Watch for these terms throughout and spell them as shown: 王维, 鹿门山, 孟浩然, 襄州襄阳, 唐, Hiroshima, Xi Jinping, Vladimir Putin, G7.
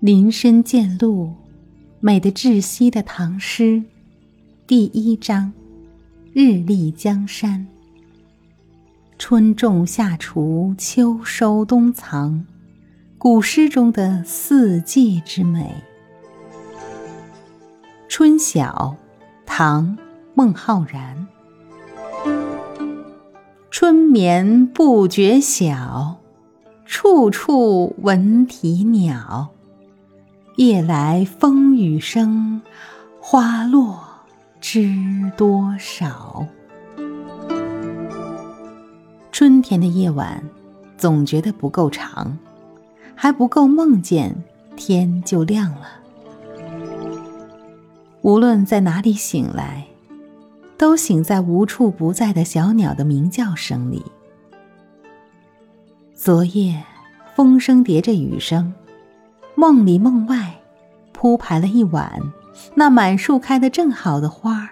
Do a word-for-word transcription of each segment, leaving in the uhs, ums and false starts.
林深见鹿，美得窒息的唐诗第一章，日丽江山。春种夏锄，秋收冬藏，古诗中的四季之美。春晓，唐，孟浩然。春眠不觉晓，处处闻啼鸟。夜来风雨声，花落知多少。春天的夜晚总觉得不够长，还不够梦见天就亮了。无论在哪里醒来，都醒在无处不在的小鸟的鸣叫声里。昨夜风声叠着雨声，梦里梦外铺排了一晚，那满树开得正好的花，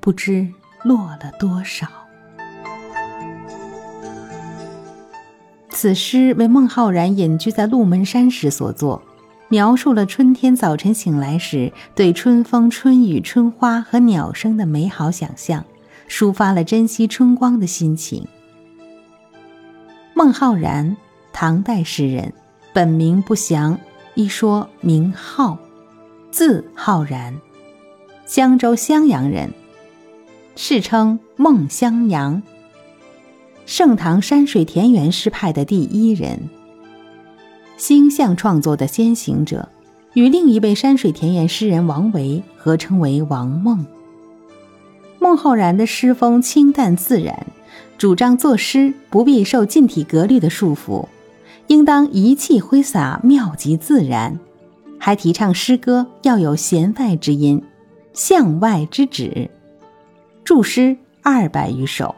不知落了多少。此诗为孟浩然隐居在鹿门山时所作，描述了春天早晨醒来时对春风、春雨、春花和鸟声的美好想象，抒发了珍惜春光的心情。孟浩然，唐代诗人，本名不详，一说名浩，字浩然，襄州襄阳人，世称孟襄阳，盛唐山水田园诗派的第一人，星象创作的先行者，与另一位山水田园诗人王维合称为王孟。孟浩然的诗风清淡自然，主张作诗不必受近体格律的束缚，应当一气挥洒，妙极自然，还提倡诗歌要有弦外之音，向外之旨，著诗二百余首，